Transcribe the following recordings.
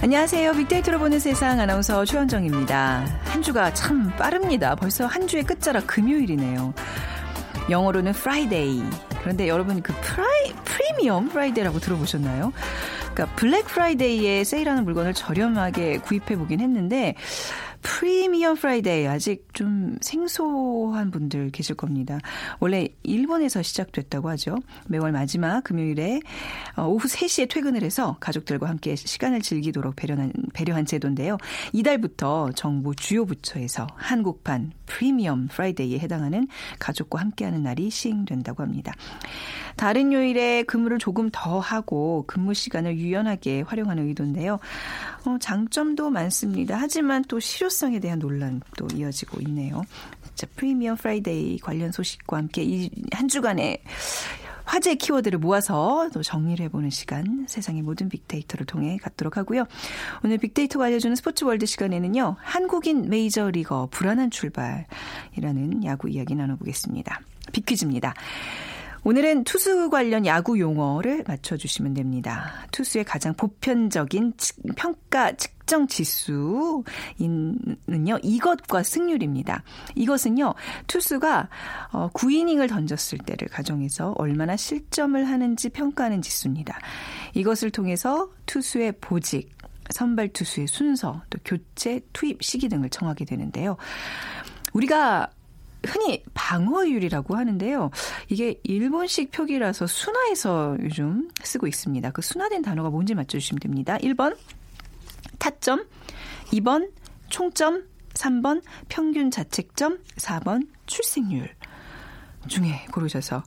안녕하세요. 빅데이터로 보는 세상 아나운서 최원정입니다. 한 주가 참 빠릅니다. 벌써 한 주의 끝자락 금요일이네요. 영어로는 프라이데이. 그런데 여러분 그 프리미엄 프라이데이라고 들어보셨나요? 그러니까 블랙 프라이데이에 세일하는 물건을 저렴하게 구입해보긴 했는데 프리미엄 프라이데이 아직 좀 생소한 분들 계실 겁니다. 원래 일본에서 시작됐다고 하죠. 매월 마지막 금요일에 오후 3시에 퇴근을 해서 가족들과 함께 시간을 즐기도록 배려한 제도인데요. 이달부터 정부 주요 부처에서 한국판 프리미엄 프라이데이에 해당하는 가족과 함께하는 날이 시행된다고 합니다. 다른 요일에 근무를 조금 더 하고 근무 시간을 유연하게 활용하는 의도인데요. 장점도 많습니다. 하지만 또 실효성에 대한 논란도 이어지고 있네요. 자, 프리미엄 프라이데이 관련 소식과 함께 이 한 주간의 화제 키워드를 모아서 또 정리를 해보는 시간, 세상의 모든 빅데이터를 통해 갖도록 하고요. 오늘 빅데이터가 알려주는 스포츠 월드 시간에는요. 한국인 메이저리거 불안한 출발이라는 야구 이야기 나눠보겠습니다. 빅퀴즈입니다. 오늘은 투수 관련 야구 용어를 맞춰주시면 됩니다. 투수의 가장 보편적인 평가 측정 지수는요, 이것과 승률입니다. 이것은요, 투수가 9이닝을 던졌을 때를 가정해서 얼마나 실점을 하는지 평가하는 지수입니다. 이것을 통해서 투수의 보직, 선발 투수의 순서, 또 교체, 투입 시기 등을 정하게 되는데요. 우리가 흔히 방어율이라고 하는데요. 이게 일본식 표기라서 순화해서 요즘 쓰고 있습니다. 그 순화된 단어가 뭔지 맞춰주시면 됩니다. 1번 타점, 2번 총점, 3번 평균 자책점, 4번 출생률 중에 고르셔서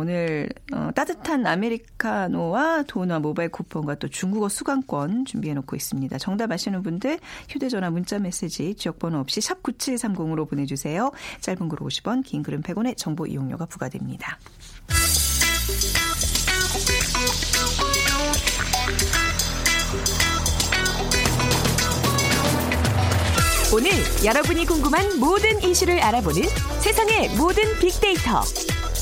오늘 따뜻한 아메리카노와 도넛 모바일 쿠폰과 또 중국어 수강권 준비해놓고 있습니다. 정답 아시는 분들 휴대전화 문자메시지 지역번호 없이 샵 9730으로 보내주세요. 짧은 글은 50원, 긴 글은 100원의 정보 이용료가 부과됩니다. 오늘 여러분이 궁금한 모든 이슈를 알아보는 세상의 모든 빅데이터.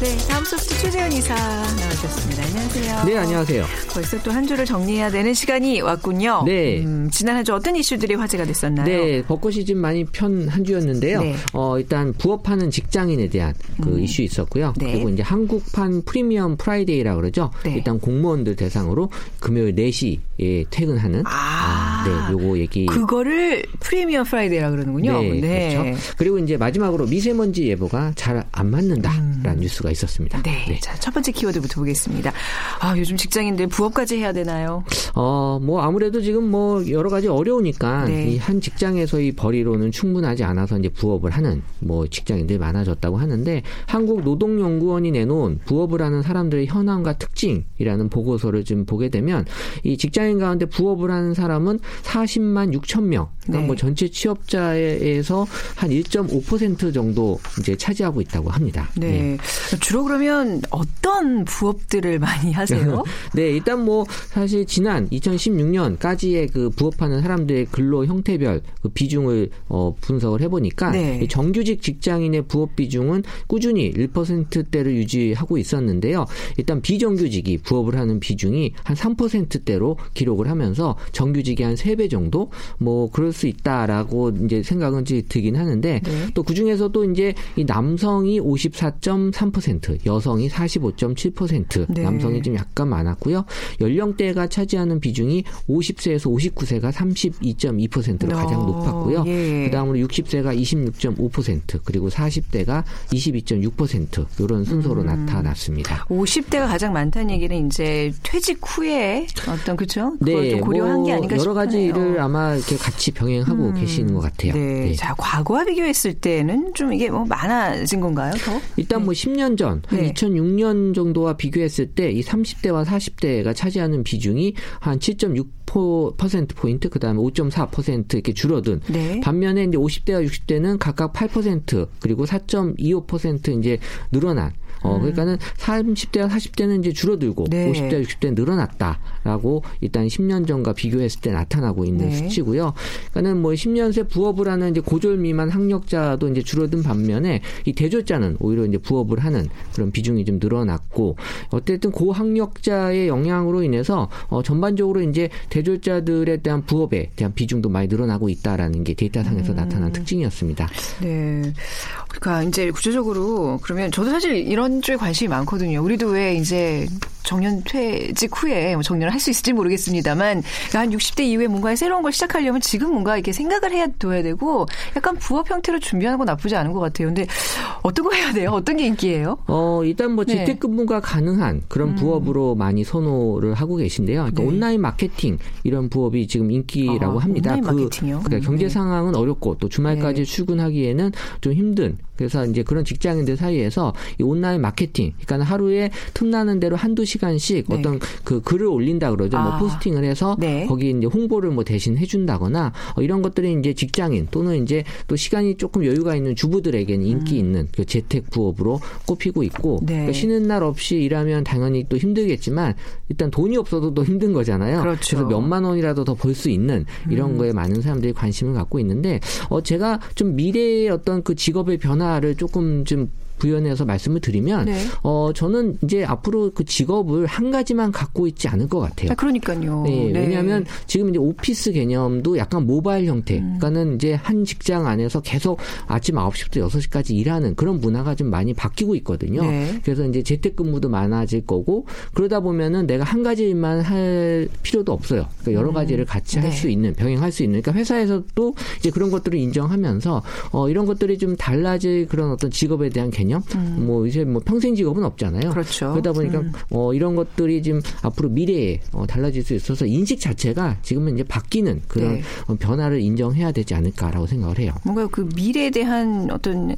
네, 다음 소프트 최재현 이사 나와주셨습니다. 안녕하세요. 네, 안녕하세요. 벌써 또 한 주를 정리해야 되는 시간이 왔군요. 네. 지난 한 주 어떤 이슈들이 화제가 됐었나요? 네, 벚꽃이 좀 많이 편 한 주였는데요. 네. 일단 부업하는 직장인에 대한 그 이슈 있었고요. 네. 그리고 이제 한국판 프리미엄 프라이데이라고 그러죠. 네. 일단 공무원들 대상으로 금요일 4시에 퇴근하는 네, 요거 얘기. 그거를 프리미엄 프라이데이라고 그러는군요. 네, 네. 그렇죠. 그리고 이제 마지막으로 미세먼지 예보가 잘 안 맞는다라는 뉴스가 있었습니다. 네, 네. 자, 첫 번째 키워드부터 보겠습니다. 아, 요즘 직장인들 부업까지 해야 되나요? 뭐 아무래도 지금 뭐 여러 가지 어려우니까 네. 이 한 직장에서의 벌이로는 충분하지 않아서 이제 부업을 하는 뭐 직장인들이 많아졌다고 하는데 한국 노동연구원이 내놓은 부업을 하는 사람들의 현황과 특징이라는 보고서를 지금 보게 되면 이 직장인 가운데 부업을 하는 사람은 40만 6천 명. 그러니까 네. 뭐 전체 취업자에서 한 1.5% 정도 이제 차지하고 있다고 합니다. 네. 네. 주로 그러면 어떤 부업들을 많이 하세요? 네, 일단 뭐 사실 지난 2016년까지의 그 부업하는 사람들의 근로 형태별 그 비중을 분석을 해보니까 네. 정규직 직장인의 부업 비중은 꾸준히 1%대를 유지하고 있었는데요. 일단 비정규직이 부업을 하는 비중이 한 3%대로 기록을 하면서 정규직이 한 3배 정도 뭐 그럴 수 있다라고 이제 생각은 드긴 하는데 네. 또 그중에서도 이제 이 남성이 54.3%, 여성이 45.7%, 네. 남성이 좀 약간 많았고요. 연령대가 차지하는 비중이 50세에서 59세가 32.2%로 가장 높았고요. 예. 그다음으로 60세가 26.5%, 그리고 40대가 22.6% 이런 순서로 나타났습니다. 50대가 가장 많다는 얘기는 이제 퇴직 후에 어떤 그렇죠? 그걸 네, 좀 고려한 게 아닌가 싶네요. 여러 가지 일을 아마 이렇게 같이 병행하고 계시는 것 같아요. 네. 네. 자, 과거와 비교했을 때는 좀 이게 뭐 많아진 건가요? 더? 일단 뭐 10년 전, 한 2006년 정도와 비교했을 때 이 30대와 40대가 차지하는 비중이 한 7.6%포인트, 그 다음에 5.4% 이렇게 줄어든. 네. 반면에 이제 50대와 60대는 각각 8% 그리고 4.25% 이제 늘어난. 그러니까는 30대와 40대는 이제 줄어들고 네. 50대와 60대는 늘어났다라고 일단 10년 전과 비교했을 때 나타나고 있는 네. 수치고요. 그러니까는 뭐 10년 새 부업을 하는 이제 고졸 미만 학력자도 이제 줄어든 반면에 이 대졸자는 오히려 이제 부업을 하는 그런 비중이 좀 늘어났고 어쨌든 고학력자의 영향으로 인해서 전반적으로 이제 대졸자들에 대한 부업에 대한 비중도 많이 늘어나고 있다라는 게 데이터상에서 나타난 특징이었습니다. 네. 그러니까 이제 구체적으로 그러면 저도 사실 이런 쪽에 관심이 많거든요. 우리도 왜 이제 정년 퇴직 후에 정년을 할 수 있을지 모르겠습니다만 한 60대 이후에 뭔가 새로운 걸 시작하려면 지금 뭔가 이렇게 생각을 해둬야 되고 약간 부업 형태로 준비하는 건 나쁘지 않은 것 같아요. 근데 어떤 거 해야 돼요? 어떤 게 인기예요? 일단 뭐 재택근무가 가능한 그런 부업으로 많이 선호를 하고 계신데요. 그러니까 네. 온라인 마케팅 이런 부업이 지금 인기라고 합니다. 온라인 마케팅이요? 그러니까 경제 상황은 어렵고 또 주말까지 출근하기에는 좀 힘든 그래서 이제 그런 직장인들 사이에서 이 온라인 마케팅, 그러니까 하루에 틈나는 대로 한두 시간씩 어떤 그 글을 올린다 그러죠. 뭐 포스팅을 해서 거기 이제 홍보를 뭐 대신 해준다거나 이런 것들이 이제 직장인 또는 이제 또 시간이 조금 여유가 있는 주부들에게는 인기 있는 그 재택 부업으로 꼽히고 있고 그러니까 쉬는 날 없이 일하면 당연히 또 힘들겠지만 일단 돈이 없어도 또 힘든 거잖아요. 그렇죠. 그래서 몇만 원이라도 더 벌 수 있는 이런 거에 많은 사람들이 관심을 갖고 있는데 제가 좀 미래의 어떤 그 직업의 변화를 조금 좀 부연해서 말씀을 드리면 저는 이제 앞으로 그 직업을 한 가지만 갖고 있지 않을 것 같아요. 그러니까요. 네, 네. 왜냐하면 지금 이제 오피스 개념도 약간 모바일 형태. 그러니까는 이제 한 직장 안에서 계속 아침 9시부터 6시까지 일하는 그런 문화가 좀 많이 바뀌고 있거든요. 네. 그래서 이제 재택근무도 많아질 거고 그러다 보면은 내가 한 가지만 할 필요도 없어요. 그러니까 여러 가지를 같이 할 수 있는, 병행할 수 있는. 그러니까 회사에서도 이제 그런 것들을 인정하면서 이런 것들이 좀 달라질 그런 어떤 직업에 대한 개념. 뭐 이제 뭐 평생 직업은 없잖아요. 그렇죠. 그러다 보니까 이런 것들이 지금 앞으로 미래에 달라질 수 있어서 인식 자체가 지금은 이제 바뀌는 그런 변화를 인정해야 되지 않을까라고 생각을 해요. 뭔가 그 미래에 대한 어떤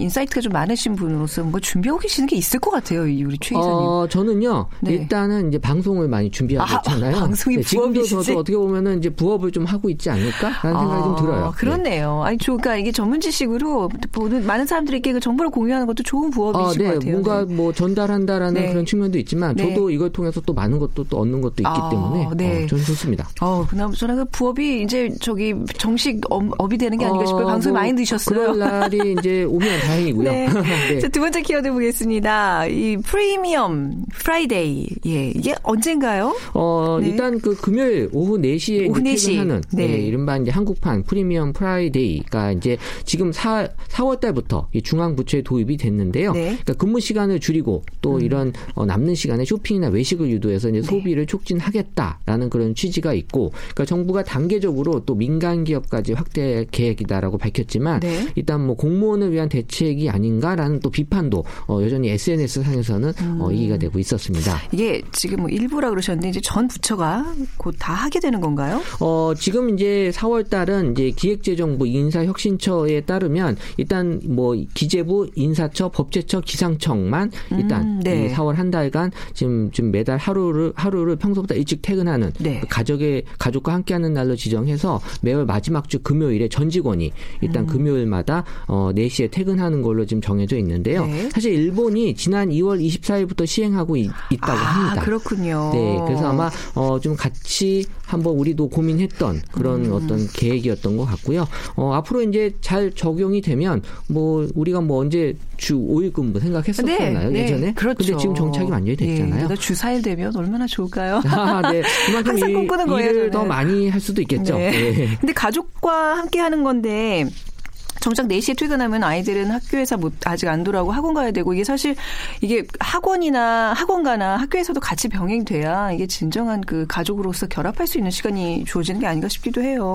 인사이트가 좀 많으신 분으로서 뭔가 준비하고 계시는 게 있을 것 같아요, 우리 최 이사님. 저는요 일단은 이제 방송을 많이 준비하고 있잖아요. 방송이 부업이시지. 지금도 저도 어떻게 보면은 이제 부업을 좀 하고 있지 않을까라는 생각이 좀 들어요. 그렇네요. 네. 아니 그러니까 이게 전문 지식으로 보는 많은 사람들에게 그 정보를 공유하는 것도 좋은 부업이실 것 같아요. 뭔가 뭐 전달한다라는 그런 측면도 있지만 저도 이걸 통해서 또 많은 것도 또 얻는 것도 있기 때문에 저는 좋습니다. 그나마 저는 그 부업이 이제 저기 정식 업이 되는 게 아닌가 싶어요. 방송이 많이 드셨어요. 그럴 날이 이제 오면 다행이고요. 네. 네. 자, 두 번째 키워드 보겠습니다. 이 프리미엄 프라이데이. 예. 이게 언젠가요? 일단 그 금요일 오후 4시에 오후 4시. 퇴근하는 이른바 이제 한국판 프리미엄 프라이데이가 이제 지금 4월 달부터 이 중앙부채 도입이 됐는데요. 그러니까 근무 시간을 줄이고 또 이런 남는 시간에 쇼핑이나 외식을 유도해서 이제 소비를 촉진하겠다라는 그런 취지가 있고, 그러니까 정부가 단계적으로 또 민간 기업까지 확대 계획이다라고 밝혔지만 일단 뭐 공무원을 위한 대책이 아닌가라는 또 비판도 여전히 SNS 상에서는 얘기가 되고 있었습니다. 이게 지금 뭐 일부라 그러셨는데 이제 전 부처가 곧 다 하게 되는 건가요? 지금 이제 4월 달은 이제 기획재정부 인사혁신처에 따르면 일단 뭐 기재부 인사처, 법제처, 기상청만 일단 4월 한 달간 지금 매달 하루를 평소보다 일찍 퇴근하는 그 가족과 함께하는 날로 지정해서 매월 마지막 주 금요일에 전 직원이 일단 금요일마다 4시에 퇴근하는 걸로 지금 정해져 있는데요. 사실 일본이 지난 2월 24일부터 시행하고 있다고 합니다. 그렇군요. 네, 그래서 아마 좀 같이 한번 우리도 고민했던 그런 어떤 계획이었던 것 같고요. 앞으로 이제 잘 적용이 되면 뭐 우리가 뭐 언제 주 5일 근무 생각했었잖아요. 네, 예전에. 그렇죠. 근데 지금 정착이 완전히 됐잖아요. 네, 주 4일 되면 얼마나 좋을까요? 아, 네. 그만큼 항상 꿈꾸는 거예요. 일을 저는. 더 많이 할 수도 있겠죠. 네. 네. 근데 가족과 함께 하는 건데 정작 4시에 퇴근하면 아이들은 학교에서 아직 안 돌아오고 학원 가야 되고 이게 사실 이게 학원이나 학원가나 학교에서도 같이 병행돼야 이게 진정한 그 가족으로서 결합할 수 있는 시간이 주어지는 게 아닌가 싶기도 해요.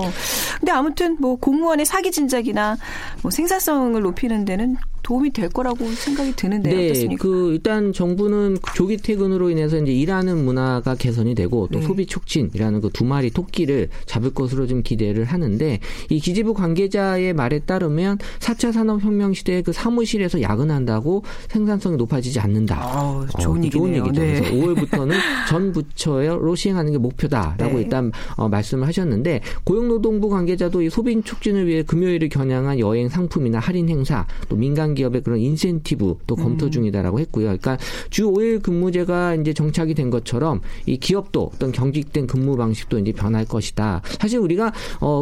근데 아무튼 뭐 공무원의 사기 진작이나 뭐 생산성을 높이는 데는 도움이 될 거라고 생각이 드는데요. 네, 어떻습니까? 일단 정부는 조기 퇴근으로 인해서 이제 일하는 문화가 개선이 되고 또 소비 촉진이라는 그 두 마리 토끼를 잡을 것으로 좀 기대를 하는데 이 기재부 관계자의 말에 따르면 4차 산업혁명 시대에 그 사무실에서 야근한다고 생산성이 높아지지 않는다. 아, 좋은 얘기네요. 좋은 얘기죠. 네. 그래서 5월부터는 전 부처로 시행하는 게 목표다라고 네. 일단 말씀을 하셨는데 고용노동부 관계자도 이 소비 촉진을 위해 금요일을 겨냥한 여행 상품이나 할인 행사 또 민간 기업의 그런 인센티브 또 검토 중이다라고 했고요. 그러니까 주 5일 근무제가 이제 정착이 된 것처럼 이 기업도 어떤 경직된 근무 방식도 이제 변할 것이다. 사실 우리가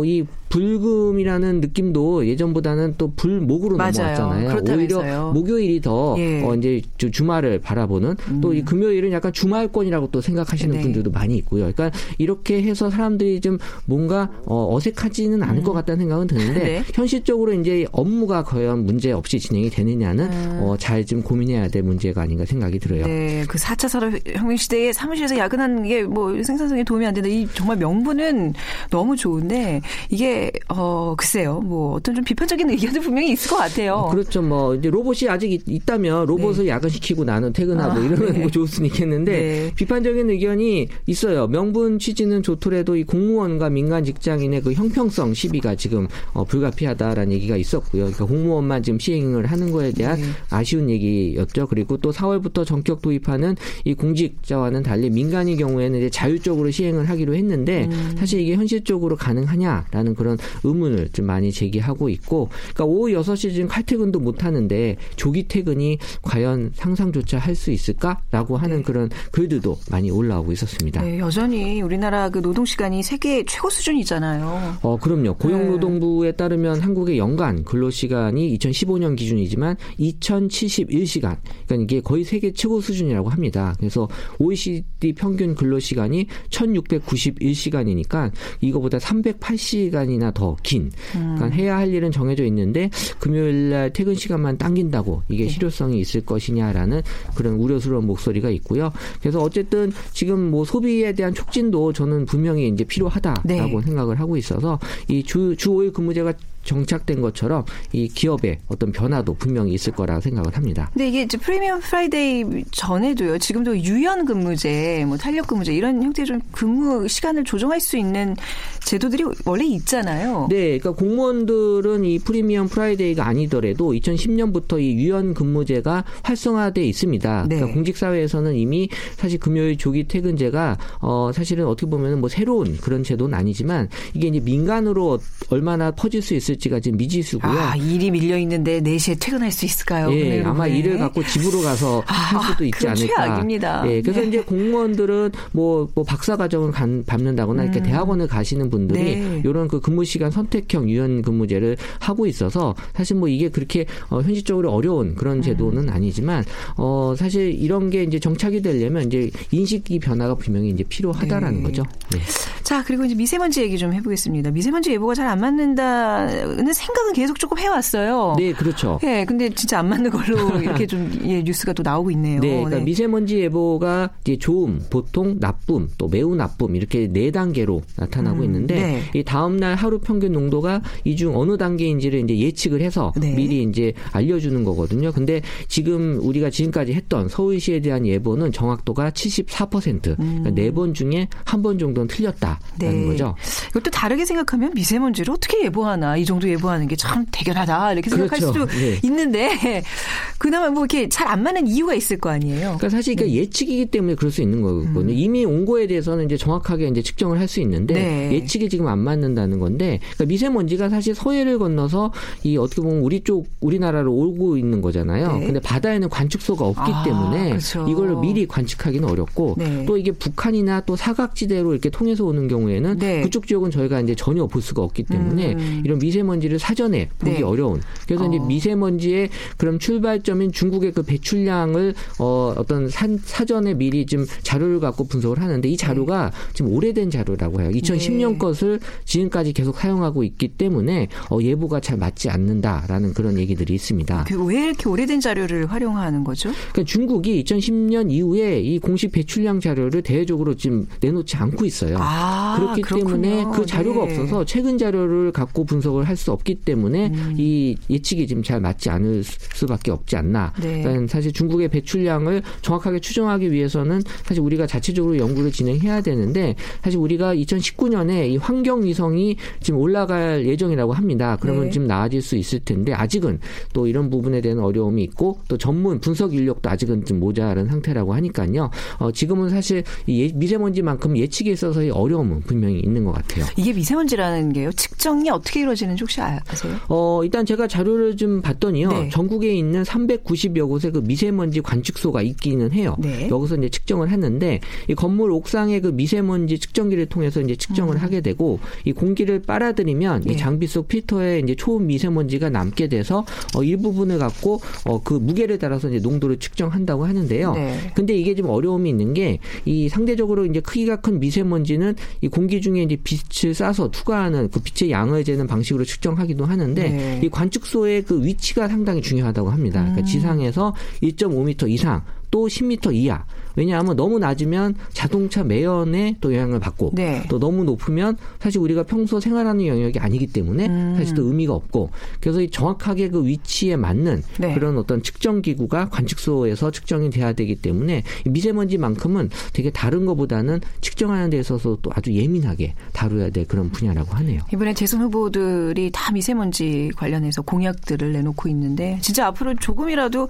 이 불금이라는 느낌도 예전보다는 또 불목으로 넘어왔잖아요. 그렇다면서요. 오히려 목요일이 더 이제 주말을 바라보는 또 이 금요일은 약간 주말권이라고 또 생각하시는 네. 분들도 많이 있고요. 그러니까 이렇게 해서 사람들이 좀 뭔가 어색하지는 않을 것 같다는 생각은 드는데 네. 현실적으로 이제 업무가 과연 문제 없이 진행이 되느냐는 잘 좀 고민해야 될 문제가 아닌가 생각이 들어요. 네, 그 4차 산업혁명 시대에 사무실에서 야근하는 게 뭐 생산성에 도움이 안 된다. 이 정말 명분은 너무 좋은데 이게 글쎄요, 뭐 어떤 좀 비판적인 의견도 분명히 있을 것 같아요. 그렇죠, 뭐 이제 로봇이 아직 있다면 로봇을 네. 야근시키고 나는 퇴근하고 이러면 네. 뭐 좋을 수는 있겠는데 네. 비판적인 의견이 있어요. 명분 취지는 좋더라도 이 공무원과 민간 직장인의 그 형평성 시비가 지금 불가피하다라는 얘기가 있었고요. 그러니까 공무원만 지금 시행 하는 거에 대한 아쉬운 얘기였죠. 그리고 또 4월부터 전격 도입하는 이 공직자와는 달리 민간인 경우에는 이제 자율적으로 시행을 하기로 했는데 사실 이게 현실적으로 가능하냐라는 그런 의문을 좀 많이 제기하고 있고 그러니까 오후 6시 지금 칼퇴근도 못 하는데 조기 퇴근이 과연 상상조차 할 수 있을까라고 하는 그런 글들도 많이 올라오고 있었습니다. 네, 여전히 우리나라 그 노동시간이 세계 최고 수준이잖아요. 그럼요. 고용노동부에 따르면 한국의 연간 근로시간이 2015년 기준이지만 2071시간. 그러니까 이게 거의 세계 최고 수준이라고 합니다. 그래서 OECD 평균 근로시간이 1691시간이니까 이거보다 308시간이나 더 긴. 그러니까 해야 할 일은 정해져 있는데 금요일날 퇴근 시간만 당긴다고 이게 실효성이 있을 것이냐라는 그런 우려스러운 목소리가 있고요. 그래서 어쨌든 지금 뭐 소비에 대한 촉진도 저는 분명히 이제 필요하다라고 생각을 하고 있어서 이 주 5일 근무제가 정착된 것처럼 이 기업의 어떤 변화도 분명히 있을 거라고 생각을 합니다. 근데 이게 이제 프리미엄 프라이데이 전에도요. 지금도 유연 근무제, 뭐 탄력 근무제 이런 형태의 좀 근무 시간을 조정할 수 있는 제도들이 원래 있잖아요. 네, 그러니까 공무원들은 이 프리미엄 프라이데이가 아니더라도 2010년부터 이 유연 근무제가 활성화돼 있습니다. 네. 그러니까 공직사회에서는 이미 사실 금요일 조기 퇴근제가 사실은 어떻게 보면은 뭐 새로운 그런 제도는 아니지만 이게 이제 민간으로 얼마나 퍼질 수 있을 지가 지금 미지수고요. 아, 일이 밀려 있는데 4시에 퇴근할 수 있을까요? 예, 아마 일을 갖고 집으로 가서 할 수도 있지 않을까. 최악입니다. 예, 그래서 이제 공무원들은 뭐 박사과정을 밟는다거나 이렇게 대학원을 가시는 분들이 이런 그 근무시간 선택형 유연 근무제를 하고 있어서 사실 뭐 이게 그렇게 현실적으로 어려운 그런 제도는 아니지만 사실 이런 게 이제 정착이 되려면 이제 인식이 변화가 분명히 이제 필요하다라는 거죠. 네. 자, 그리고 이제 미세먼지 얘기 좀 해보겠습니다. 미세먼지 예보가 잘 안 맞는다. 근데 생각은 계속 조금 해왔어요. 네, 그렇죠. 네, 근데 진짜 안 맞는 걸로 이렇게 좀 뉴스가 또 나오고 있네요. 네, 그러니까 미세먼지 예보가 이제 좋음, 보통, 나쁨, 또 매우 나쁨 이렇게 4단계로 나타나고 있는데 이 다음 날 하루 평균 농도가 이 중 어느 단계인지를 이제 예측을 해서 미리 이제 알려주는 거거든요. 근데 지금 우리가 지금까지 했던 서울시에 대한 예보는 정확도가 74%. 그러니까 4번 중에 1번 정도는 틀렸다라는 거죠. 이것도 다르게 생각하면 미세먼지를 어떻게 예보하나 이 정도 예보하는 게 참 대견하다 이렇게 생각할 수도 있는데 그나마 뭐 이렇게 잘 안 맞는 이유가 있을 거 아니에요. 그러니까 사실 이게 예측이기 때문에 그럴 수 있는 거거든요. 이미 온 거에 대해서는 이제 정확하게 이제 측정을 할 수 있는데 예측이 지금 안 맞는다는 건데 그러니까 미세먼지가 사실 서해를 건너서 이 어떻게 보면 우리나라로 오고 있는 거잖아요. 근데 바다에는 관측소가 없기 때문에 이걸 미리 관측하기는 어렵고 또 이게 북한이나 또 사각지대로 이렇게 통해서 오는 같은 경우에는 네. 그쪽 지역은 저희가 이제 전혀 볼 수가 없기 때문에 이런 미세먼지를 사전에 보기 네. 어려운. 그래서 이제 미세먼지의 그럼 출발점인 중국의 그 배출량을 어떤 사전에 미리 좀 자료를 갖고 분석을 하는데 이 자료가 지금 오래된 자료라고 해요. 2010년 네. 것을 지금까지 계속 사용하고 있기 때문에 예보가 잘 맞지 않는다라는 그런 얘기들이 있습니다. 왜 이렇게 오래된 자료를 활용하는 거죠? 그러니까 중국이 2010년 이후에 이 공식 배출량 자료를 대외적으로 지금 내놓지 않고 있어요. 그렇기 그렇군요. 때문에 그 자료가 네. 없어서 최근 자료를 갖고 분석을 할 수 없기 때문에 이 예측이 지금 잘 맞지 않을 수밖에 없지 않나. 네. 그러니까 사실 중국의 배출량을 정확하게 추정하기 위해서는 사실 우리가 자체적으로 연구를 진행해야 되는데 사실 우리가 2019년에 이 환경위성이 지금 올라갈 예정이라고 합니다. 그러면 네. 지금 나아질 수 있을 텐데 아직은 또 이런 부분에 대한 어려움이 있고 또 전문 분석 인력도 아직은 좀 모자란 상태라고 하니까요. 지금은 사실 미세먼지만큼 예측에 있어서의 어려움은 분명히 있는 것 같아요. 이게 미세먼지라는 게요. 측정이 어떻게 이루어지는지 혹시 아세요? 일단 제가 자료를 좀 봤더니요. 네. 전국에 있는 390여 곳에 그 미세먼지 관측소가 있기는 해요. 네. 여기서 이제 측정을 하는데 이 건물 옥상의 그 미세먼지 측정기를 통해서 이제 측정을 하게 되고 이 공기를 빨아들이면 네. 이 장비 속 필터에 이제 초미세먼지가 남게 돼서 일부분을 갖고 그 무게를 따라서 이제 농도를 측정한다고 하는데요. 네. 근데 이게 좀 어려움이 있는 게 이 상대적으로 이제 크기가 큰 미세먼지는 이 공기 중에 이제 빛을 쏴서 투과하는 그 빛의 양을 재는 방식으로 측정하기도 하는데 네. 이 관측소의 그 위치가 상당히 중요하다고 합니다. 그러니까 지상에서 1.5m 이상 또 10m 이하. 왜냐하면 너무 낮으면 자동차 매연에 또 영향을 받고 네. 또 너무 높으면 사실 우리가 평소 생활하는 영역이 아니기 때문에 사실 또 의미가 없고 그래서 정확하게 그 위치에 맞는 네. 그런 어떤 측정기구가 관측소에서 측정이 돼야 되기 때문에 미세먼지만큼은 되게 다른 것보다는 측정하는 데 있어서 또 아주 예민하게 다뤄야 될 그런 분야라고 하네요. 이번에 재선 후보들이 다 미세먼지 관련해서 공약들을 내놓고 있는데 진짜 앞으로 조금이라도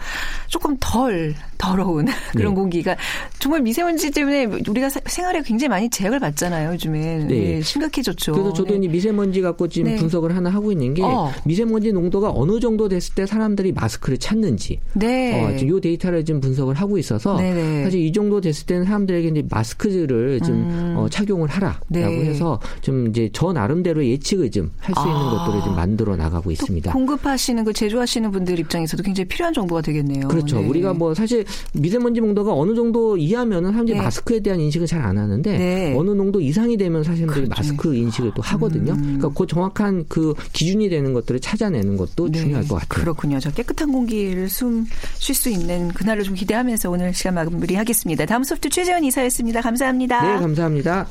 조금 덜 더러운 그런 네. 공기가 정말 미세먼지 때문에 우리가 생활에 굉장히 많이 제약을 받잖아요. 요즘에 네. 네, 심각해졌죠. 그래서 저도 네. 이 미세먼지 갖고 지금 네. 분석을 하나 하고 있는 게 미세먼지 농도가 어느 정도 됐을 때 사람들이 마스크를 찾는지 네. 지금 이 데이터를 지금 분석을 하고 있어서 네네. 사실 이 정도 됐을 때는 사람들에게 이제 마스크를 좀 착용을 하라라고 네. 해서 좀 이제 저 나름대로 예측을 좀 할 수 있는 것들을 좀 만들어 나가고 있습니다. 공급하시는 그 제조하시는 분들 입장에서도 굉장히 필요한 정보가 되겠네요. 그렇죠. 네. 우리가 뭐 사실 미세먼지 농도가 어느 정도 이하면은 사람들이 네. 마스크에 대한 인식을 잘 안 하는데 네. 어느 농도 이상이 되면 사실은 마스크 인식을 또 하거든요. 그러니까 그 정확한 그 기준이 되는 것들을 찾아내는 것도 네. 중요할 것 같아요. 그렇군요. 저 깨끗한 공기를 숨 쉴 수 있는 그날을 좀 기대하면서 오늘 시간 마무리하겠습니다. 다음 소프트 최재현 이사였습니다. 감사합니다. 네, 감사합니다.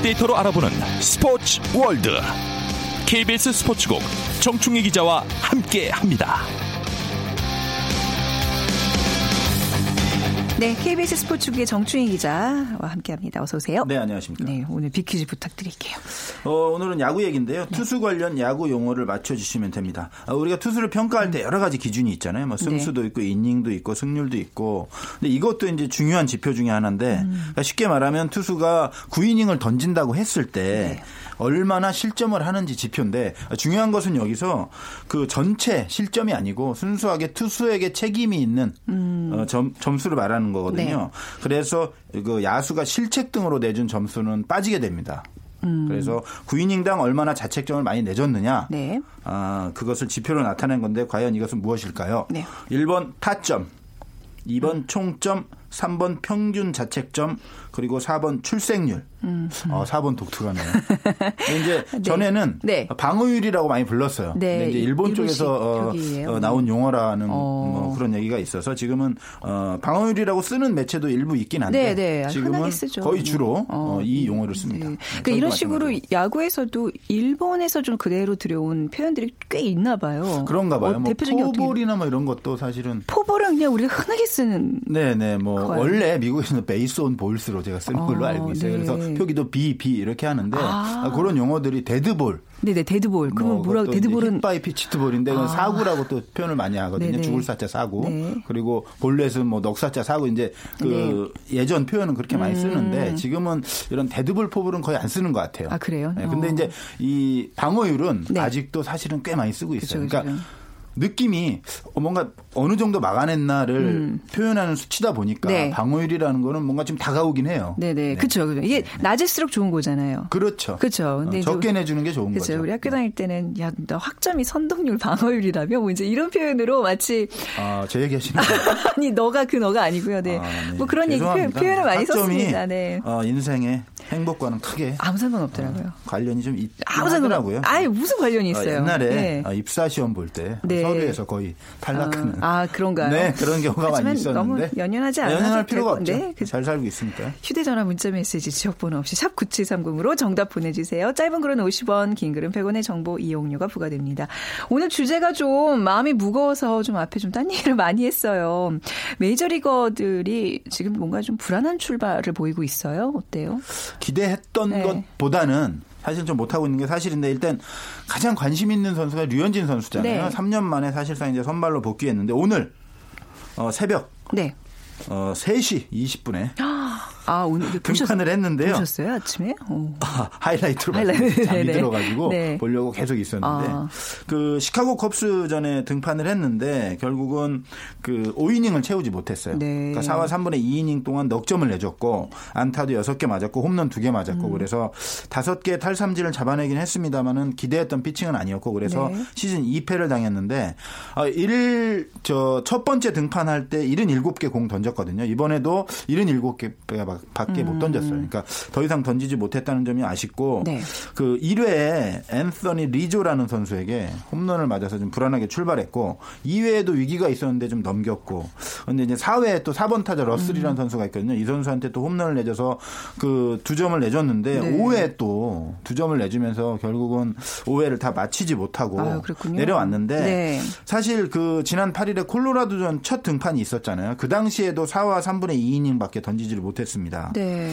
데이터로 알아보는 스포츠 월드 KBS 스포츠국 정충희 기자와 함께합니다. 네, KBS 스포츠국의 정충희 기자와 함께합니다. 어서 오세요. 네, 안녕하십니까. 네, 오늘 빅퀴즈 부탁드릴게요. 오늘은 야구 얘기인데요. 투수 관련 야구 용어를 맞춰주시면 됩니다. 우리가 투수를 평가할 때 여러 가지 기준이 있잖아요. 뭐 승수도 있고 이닝도 있고 승률도 있고. 근데 이것도 이제 중요한 지표 중에 하나인데 그러니까 쉽게 말하면 투수가 9이닝을 던진다고 했을 때 얼마나 실점을 하는지 지표인데 중요한 것은 여기서 그 전체 실점이 아니고 순수하게 투수에게 책임이 있는 점수를 말하는 거거든요. 네. 그래서 그 야수가 실책 등으로 내준 점수는 빠지게 됩니다. 그래서 9이닝당 얼마나 자책점을 많이 내줬느냐. 네. 그것을 지표로 나타낸 건데 과연 이것은 무엇일까요? 네. 1번 타점, 2번 총점, 3번 평균 자책점, 그리고 4번 출생률. 4번 독특하네요. 이제 네. 전에는 네. 방어율이라고 많이 불렀어요. 네. 근데 이제 일본 쪽에서 나온 용어라는 뭐 그런 얘기가 있어서 지금은 방어율이라고 쓰는 매체도 일부 있긴 한데 네, 네. 지금은 거의 주로 이 용어를 씁니다. 네. 그러니까 이런 식으로 마찬가지로. 야구에서도 일본에서 좀 그대로 들여온 표현들이 꽤 있나 봐요. 그런가 봐요. 뭐 대표적인 포볼이나 뭐 이런 것도 사실은 포볼은 그냥 우리가 흔하게 쓰는. 네네. 뭐 원래 미국에서는 베이스 온 볼스로 제가 쓰는 걸로 알고 있어요. 네. 그래서 표기도 B 이렇게 하는데 그런 용어들이 데드볼. 네네, 데드볼. 그건 뭐라고, 데드볼은. 힙바이 피치트볼인데, 그건 사구라고 또 표현을 많이 하거든요. 네네. 죽을 사자 사구. 네. 그리고 볼넷은 뭐 넉사자 사구. 이제 그 예전 표현은 그렇게 많이 쓰는데 지금은 이런 데드볼 포볼은 거의 안 쓰는 것 같아요. 아, 그래요? 네. 근데 이제 이 방어율은 네. 아직도 사실은 꽤 많이 쓰고 있어요. 그쵸, 그러니까 느낌이 뭔가 어느 정도 막아냈나를 표현하는 수치다 보니까 네. 방어율이라는 거는 뭔가 좀 다가오긴 해요. 네네. 네. 그렇죠. 이게 낮을수록 좋은 거잖아요. 그렇죠. 그렇죠. 근데 적게 내주는 게 좋은 거죠. 우리 학교 다닐 때는 야, 너 학점이 선동률 방어율이라며 뭐 이제 이런 표현으로 마치 제 얘기하시는 아니 너가 그 너가 아니고요. 네. 네. 뭐 그런 얘기 표현을 많이 썼습니다. 네. 인생의 행복과는 크게 아무 상관 없더라고요. 관련이 좀 있더라고요. 아예 무슨 관련이 있어요. 옛날에 네. 입사 시험 볼 때. 네. 서류에서 거의 탈락하는. 아, 그런가요? 네, 그런 경우가 많이 있었는데. 너무 연연하지 않아요. 연연할 필요가 없죠. 네, 잘 살고 있으니까. 휴대전화 문자메시지 지역번호 없이 샵 9730으로 정답 보내주세요. 짧은 글은 50원, 긴 글은 100원의 정보 이용료가 부과됩니다. 오늘 주제가 좀 마음이 무거워서 좀 앞에 좀 딴 얘기를 많이 했어요. 메이저리거들이 지금 뭔가 좀 불안한 출발을 보이고 있어요. 어때요? 기대했던 것보다는. 사실 좀 못하고 있는 게 사실인데 일단 가장 관심 있는 선수가 류현진 선수잖아요. 네. 3년 만에 사실상 이제 선발로 복귀했는데 오늘 새벽 3시 20분에 오늘 등판을 했는데요. 보셨어요? 아침에? 하이라이트로 봤어요. 잠이 들어가지고 보려고 계속 있었는데 그 시카고 컵스전에 등판을 했는데 결국은 그 5이닝을 채우지 못했어요. 네. 그러니까 4와 3분의 2이닝 동안 넉점을 내줬고 안타도 6개 맞았고 홈런 2개 맞았고 그래서 5개 탈삼진을 잡아내긴 했습니다만은 기대했던 피칭은 아니었고 그래서 시즌 2패를 당했는데 첫 번째 등판할 때 77개 공 던졌거든요. 이번에도 77개가 밖에 못 던졌어요. 그러니까 더 이상 던지지 못했다는 점이 아쉽고 그 1회에 앤서니 리조라는 선수에게 홈런을 맞아서 좀 불안하게 출발했고 2회에도 위기가 있었는데 좀 넘겼고 그런데 이제 4회에 또 4번 타자 러슬이라는 선수가 있거든요. 이 선수한테 또 홈런을 내줘서 그 2점을 내줬는데 5회에 또 2점을 내주면서 결국은 5회를 다 마치지 못하고 내려왔는데 사실 그 지난 8일에 콜로라도전 첫 등판이 있었잖아요. 그 당시에도 4와 3분의 2이닝밖에 던지지를 못했습니다. 네.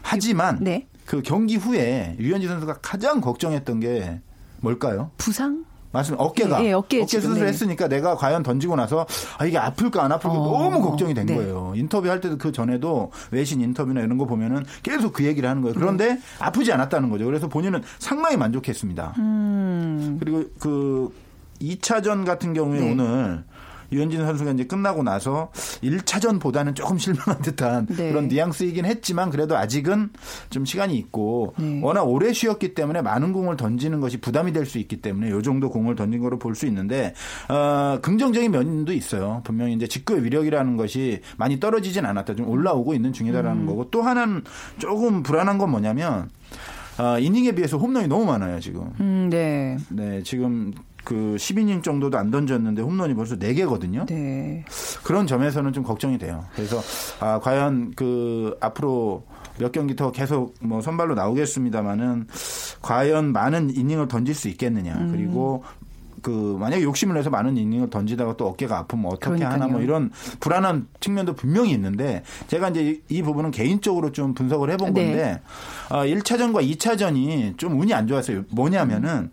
하지만 그 경기 후에 류현진 선수가 가장 걱정했던 게 뭘까요? 부상? 맞습니다. 어깨가. 네, 어깨 수술했으니까 내가 과연 던지고 나서 이게 아플까 안 아플까 너무 걱정이 된 거예요. 인터뷰할 때도 그 전에도 외신 인터뷰나 이런 거 보면은 계속 그 얘기를 하는 거예요. 그런데 아프지 않았다는 거죠. 그래서 본인은 상당히 만족했습니다. 그리고 그 2차전 같은 경우에 오늘 유현진 선수가 이제 끝나고 나서 1차전보다는 조금 실망한 듯한 그런 뉘앙스이긴 했지만 그래도 아직은 좀 시간이 있고 워낙 오래 쉬었기 때문에 많은 공을 던지는 것이 부담이 될 수 있기 때문에 이 정도 공을 던진 거로 볼 수 있는데 긍정적인 면도 있어요. 분명히 이제 직구의 위력이라는 것이 많이 떨어지진 않았다. 좀 올라오고 있는 중이다라는 거고 또 하나는 조금 불안한 건 뭐냐면 이닝에 비해서 홈런이 너무 많아요. 지금. 네. 지금. 그 10이닝 정도도 안 던졌는데 홈런이 벌써 4개거든요. 네. 그런 점에서는 좀 걱정이 돼요. 그래서 과연 그 앞으로 몇 경기 더 계속 뭐 선발로 나오겠습니다만은 과연 많은 이닝을 던질 수 있겠느냐. 그리고 그 만약에 욕심을 내서 많은 이닝을 던지다가 또 어깨가 아프면 어떻게 하나 뭐 이런 불안한 측면도 분명히 있는데 제가 이제 이 부분은 개인적으로 좀 분석을 해본 건데 1차전과 2차전이 좀 운이 안 좋았어요. 뭐냐면은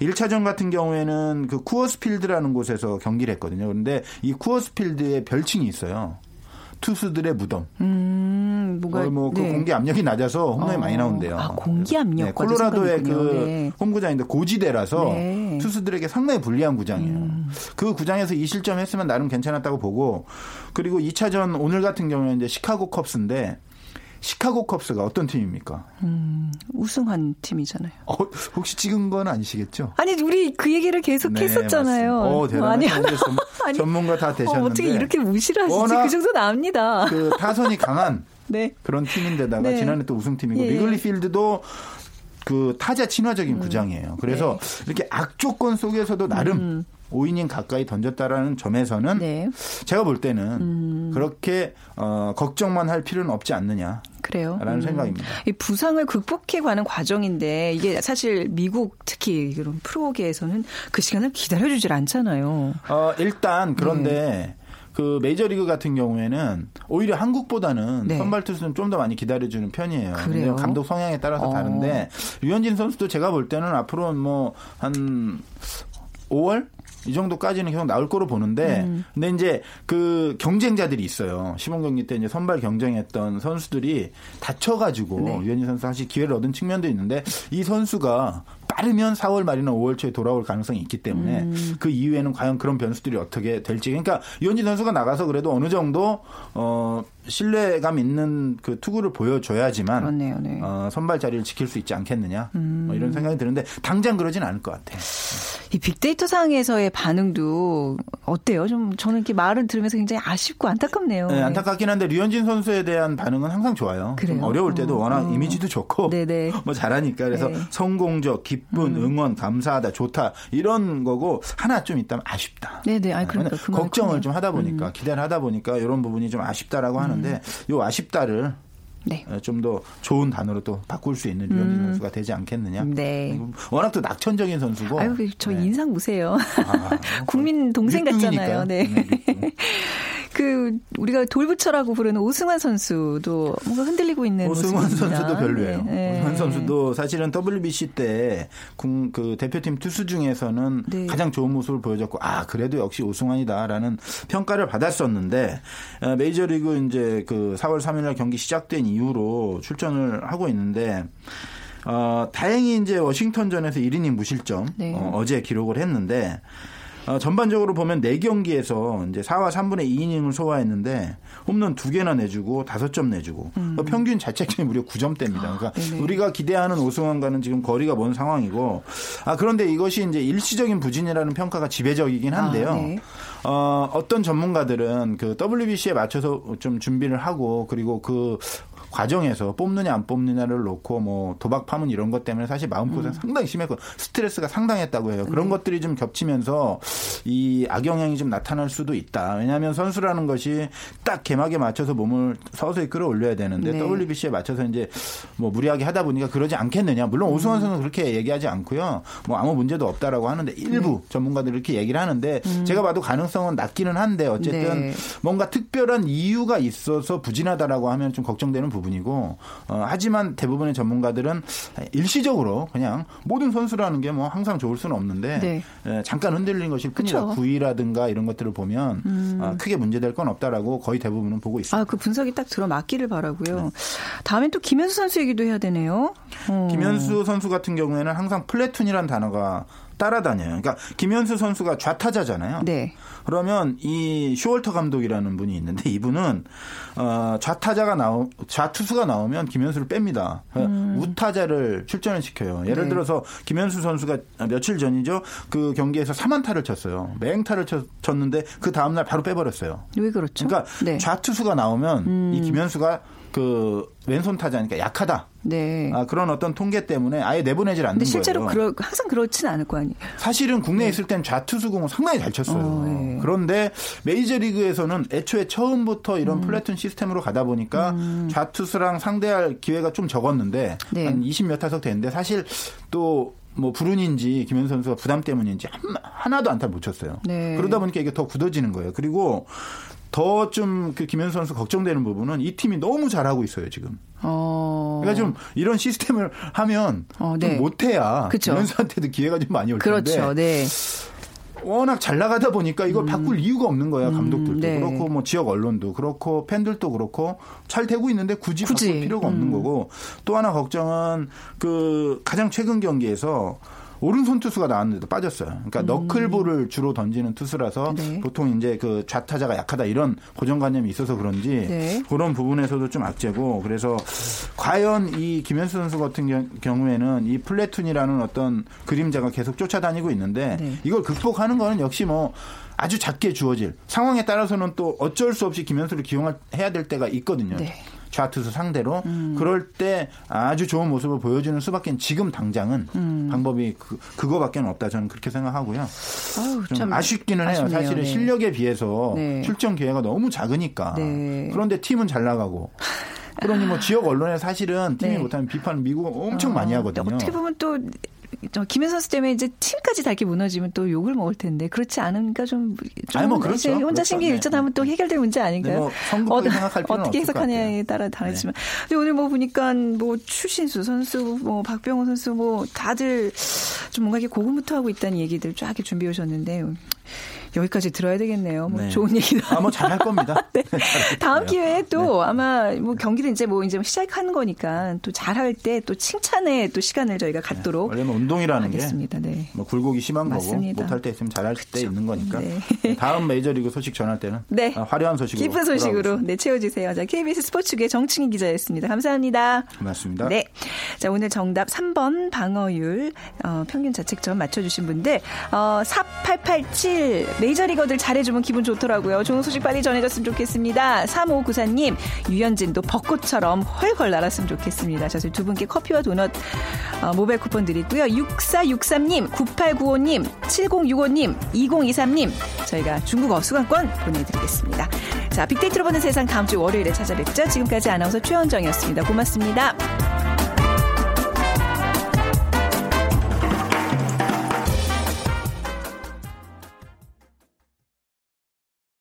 1차전 같은 경우에는 그 쿠어스필드라는 곳에서 경기를 했거든요. 그런데 이 쿠어스필드에 별칭이 있어요. 투수들의 무덤. 공기 압력이 낮아서 홈런이 많이 나온대요. 공기 압력. 네, 콜로라도의 그 홈구장인데 고지대라서 투수들에게 상당히 불리한 구장이에요. 그 구장에서 2실점 했으면 나름 괜찮았다고 보고 그리고 2차전 오늘 같은 경우는 이제 시카고 컵스인데 시카고 컵스가 어떤 팀입니까? 우승한 팀이잖아요. 혹시 찍은 건 아니시겠죠? 아니 우리 그 얘기를 계속 했었잖아요. 대단한 전문가 다 되셨는데 어떻게 이렇게 무시를 하시지? 그 정도는 압니다. 그 타선이 강한 그런 팀인데다가 지난해 또 우승팀이고 리글리 필드도 그 타자 친화적인 구장이에요. 그래서 이렇게 악조건 속에서도 나름 5이닝 가까이 던졌다라는 점에서는 제가 볼 때는 그렇게 걱정만 할 필요는 없지 않느냐. 그래요. 라는 생각입니다. 이 부상을 극복해가는 과정인데 이게 사실 미국 특히 이런 프로계에서는 그 시간을 기다려주질 않잖아요. 일단 그런데 그 메이저리그 같은 경우에는 오히려 한국보다는 네. 선발 투수는 좀 더 많이 기다려주는 편이에요. 그래요? 감독 성향에 따라서 다른데 류현진 선수도 제가 볼 때는 앞으로 뭐 한 5월? 이 정도까지는 계속 나올 거로 보는데, 근데 이제 그 경쟁자들이 있어요. 시범 경기 때 이제 선발 경쟁했던 선수들이 다쳐가지고 네. 유현진 선수 사실 기회를 얻은 측면도 있는데, 이 선수가 빠르면 4월 말이나 5월 초에 돌아올 가능성이 있기 때문에 그 이후에는 과연 그런 변수들이 어떻게 될지. 그러니까 유현진 선수가 나가서 그래도 어느 정도 신뢰감 있는 그 투구를 보여줘야지만 그렇네요, 네. 선발 자리를 지킬 수 있지 않겠느냐 뭐 이런 생각이 드는데 당장 그러진 않을 것 같아요. 이 빅데이터 상에서의 반응도 어때요? 좀 저는 이렇게 말을 들으면서 굉장히 아쉽고 안타깝네요. 네, 안타깝긴 한데 류현진 선수에 대한 반응은 항상 좋아요. 좀 어려울 때도 워낙 이미지도 좋고 네네. 뭐 잘하니까 그래서 네. 성공적, 기쁜, 응원, 감사하다, 좋다 이런 거고 하나 좀 있다면 아쉽다. 네네, 아니 그러니까 그 걱정을 좀 하다 보니까 기대를 하다 보니까 이런 부분이 좀 아쉽다라고 하는데 요 아쉽다를. 네. 좀 더 좋은 단어로 또 바꿀 수 있는 류현진 선수가 되지 않겠느냐. 네. 워낙 또 낙천적인 선수고. 아유, 저 네. 인상 보세요. 아, 국민 동생 같잖아요. 네. 네. 그 우리가 돌부처라고 부르는 오승환 선수도 뭔가 흔들리고 있는 오승환 모습입니다. 선수도 별로예요. 네. 오승환 선수도 사실은 WBC 때 그 대표팀 투수 중에서는 네. 가장 좋은 모습을 보여줬고 아 그래도 역시 오승환이다라는 평가를 받았었는데 메이저리그 이제 그 4월 3일날 경기 시작된 이후로 출전을 하고 있는데. 다행히 이제 워싱턴전에서 1이닝 무실점 네. 어제 기록을 했는데. 전반적으로 보면 4경기에서 이제 4와 3분의 2이닝을 소화했는데 홈런 2개나 내주고 5점 내주고 평균 자책점이 무려 9점대입니다. 그러니까 네네. 우리가 기대하는 오승환과는 지금 거리가 먼 상황이고 아 그런데 이것이 이제 일시적인 부진이라는 평가가 지배적이긴 한데요. 아, 네. 어떤 전문가들은 그 WBC에 맞춰서 좀 준비를 하고 그리고 그 과정에서 뽑느냐 안 뽑느냐를 놓고 뭐 도박 파문 이런 것 때문에 사실 마음고생 상당히 심했고 스트레스가 상당했다고 해요. 그런 것들이 좀 겹치면서 이 악영향이 좀 나타날 수도 있다. 왜냐하면 선수라는 것이 딱 개막에 맞춰서 몸을 서서히 끌어올려야 되는데 네. WBC에 맞춰서 이제 뭐 무리하게 하다 보니까 그러지 않겠느냐. 물론 오승환 선수는 그렇게 얘기하지 않고요. 뭐 아무 문제도 없다라고 하는데 일부 전문가들이 이렇게 얘기를 하는데 제가 봐도 가능성은 낮기는 한데 어쨌든 네. 뭔가 특별한 이유가 있어서 부진하다라고 하면 좀 걱정되는 부분이고 하지만 대부분의 전문가들은 일시적으로 그냥 모든 선수라는 게 뭐 항상 좋을 수는 없는데 네. 잠깐 흔들린 것일 뿐이다. 구위라든가 이런 것들을 보면 크게 문제될 건 없다라고 거의 대부분은 보고 있습니다. 아, 그 분석이 딱 들어맞기를 바라고요. 네. 다음엔 또 김현수 선수 얘기도 해야 되네요. 김현수 선수 같은 경우에는 항상 플래툰이라는 단어가 따라다녀요. 그러니까 김현수 선수가 좌타자잖아요. 네. 그러면 이 쇼월터 감독이라는 분이 있는데 이분은 좌투수가 나오면 김현수를 뺍니다. 우타자를 출전을 시켜요. 예를 네. 들어서 김현수 선수가 며칠 전이죠. 그 경기에서 3안타를 쳤어요. 맹타를 쳤는데 그 다음 날 바로 빼버렸어요. 왜 그렇죠? 그러니까 네. 좌투수가 나오면 이 김현수가 그 왼손 타자니까 약하다. 네. 아, 그런 어떤 통계 때문에 아예 내보내질 않는 실제로 거예요. 실제로 항상 그렇진 않을 거 아니에요. 사실은 국내에 네. 있을 땐 좌투수 공을 상당히 잘 쳤어요. 네. 그런데 메이저리그에서는 애초에 처음부터 이런 플래툰 시스템으로 가다 보니까 좌투수랑 상대할 기회가 좀 적었는데 네. 한 20몇 타석 됐는데 사실 또 뭐 불운인지 김현수 선수가 부담 때문인지 하나도 안타 못 쳤어요. 네. 그러다 보니까 이게 더 굳어지는 거예요. 그리고 더 좀 그 김현수 선수 걱정되는 부분은 이 팀이 너무 잘하고 있어요 지금. 그러니까 좀 이런 시스템을 하면 네. 좀 못해야 김현수한테도 기회가 좀 많이 올 텐데. 그렇죠. 네. 워낙 잘 나가다 보니까 이걸 바꿀 이유가 없는 거야 감독들도 네. 그렇고 뭐 지역 언론도 그렇고 팬들도 그렇고 잘 되고 있는데 굳이 바꿀 필요가 없는 거고 또 하나 걱정은 그 가장 최근 경기에서. 오른손 투수가 나왔는데도 빠졌어요. 그러니까 너클볼을 주로 던지는 투수라서 네. 보통 이제 그 좌타자가 약하다 이런 고정관념이 있어서 그런지 네. 그런 부분에서도 좀 악재고 그래서 과연 이 김현수 선수 같은 경우에는 이 플래툰이라는 어떤 그림자가 계속 쫓아다니고 있는데 네. 이걸 극복하는 거는 역시 뭐 아주 작게 주어질 상황에 따라서는 또 어쩔 수 없이 김현수를 기용해야 될 때가 있거든요. 네. 좌투수 상대로 그럴 때 아주 좋은 모습을 보여주는 수밖에 지금 당장은 방법이 그거밖에 없다 저는 그렇게 생각하고요. 아유, 좀 아쉽기는 아쉽네요. 해요. 사실은 네. 실력에 비해서 네. 출전 기회가 너무 작으니까 네. 그런데 팀은 잘 나가고 그러니 뭐 지역 언론에 사실은 팀이 네. 못하면 비판을 미국 엄청 많이 하거든요. 어떻게 보면 또 저 김현 선수 때문에 이제 팀까지 다 이렇게 무너지면 또 욕을 먹을 텐데 그렇지 않으니까 좀 아니, 뭐 그렇죠. 혼자 신경 일전하면 또 해결될 문제 아닌가요? 네, 뭐 성급하게 생각할 필요는 어떻게 해석하냐에 따라 다르지만. 네. 근데 오늘 뭐 보니까 뭐 추신수 선수, 뭐 박병호 선수, 뭐 다들 좀 뭔가 이렇게 고군분투하고 있다는 얘기들 쫙 이렇게 준비해 오셨는데. 여기까지 들어야 되겠네요. 뭐 네. 좋은 얘기도. 아마 잘할 겁니다. 네. 다음 기회에 또 네. 아마 뭐 경기도 이제 시작한 거니까 또 잘할 때 또 칭찬에 또 시간을 저희가 갖도록. 네. 원래는 운동이라는 하겠습니다. 게. 네. 뭐 굴곡이 심한 맞습니다. 거고 못할 때 있으면 잘할 그렇죠. 때 있는 거니까. 네. 다음 메이저리그 소식 전할 때는 네. 화려한 소식으로. 기쁜 소식으로 네, 채워주세요. 자, KBS 스포츠계 정충희 기자였습니다. 감사합니다. 고맙습니다. 네. 자, 오늘 정답 3번 방어율 평균 자책점 맞춰주신 분들 4887 메이저리거들 잘해주면 기분 좋더라고요. 좋은 소식 빨리 전해줬으면 좋겠습니다. 3594님, 유현진도 벚꽃처럼 훨훨 날았으면 좋겠습니다. 저희 두 분께 커피와 도넛 모바일 쿠폰 드리고요. 6463님, 9895님, 7065님, 2023님 저희가 중국어 수강권 보내드리겠습니다. 자, 빅데이터로 보는 세상 다음 주 월요일에 찾아뵙죠. 지금까지 아나운서 최원정이었습니다. 고맙습니다.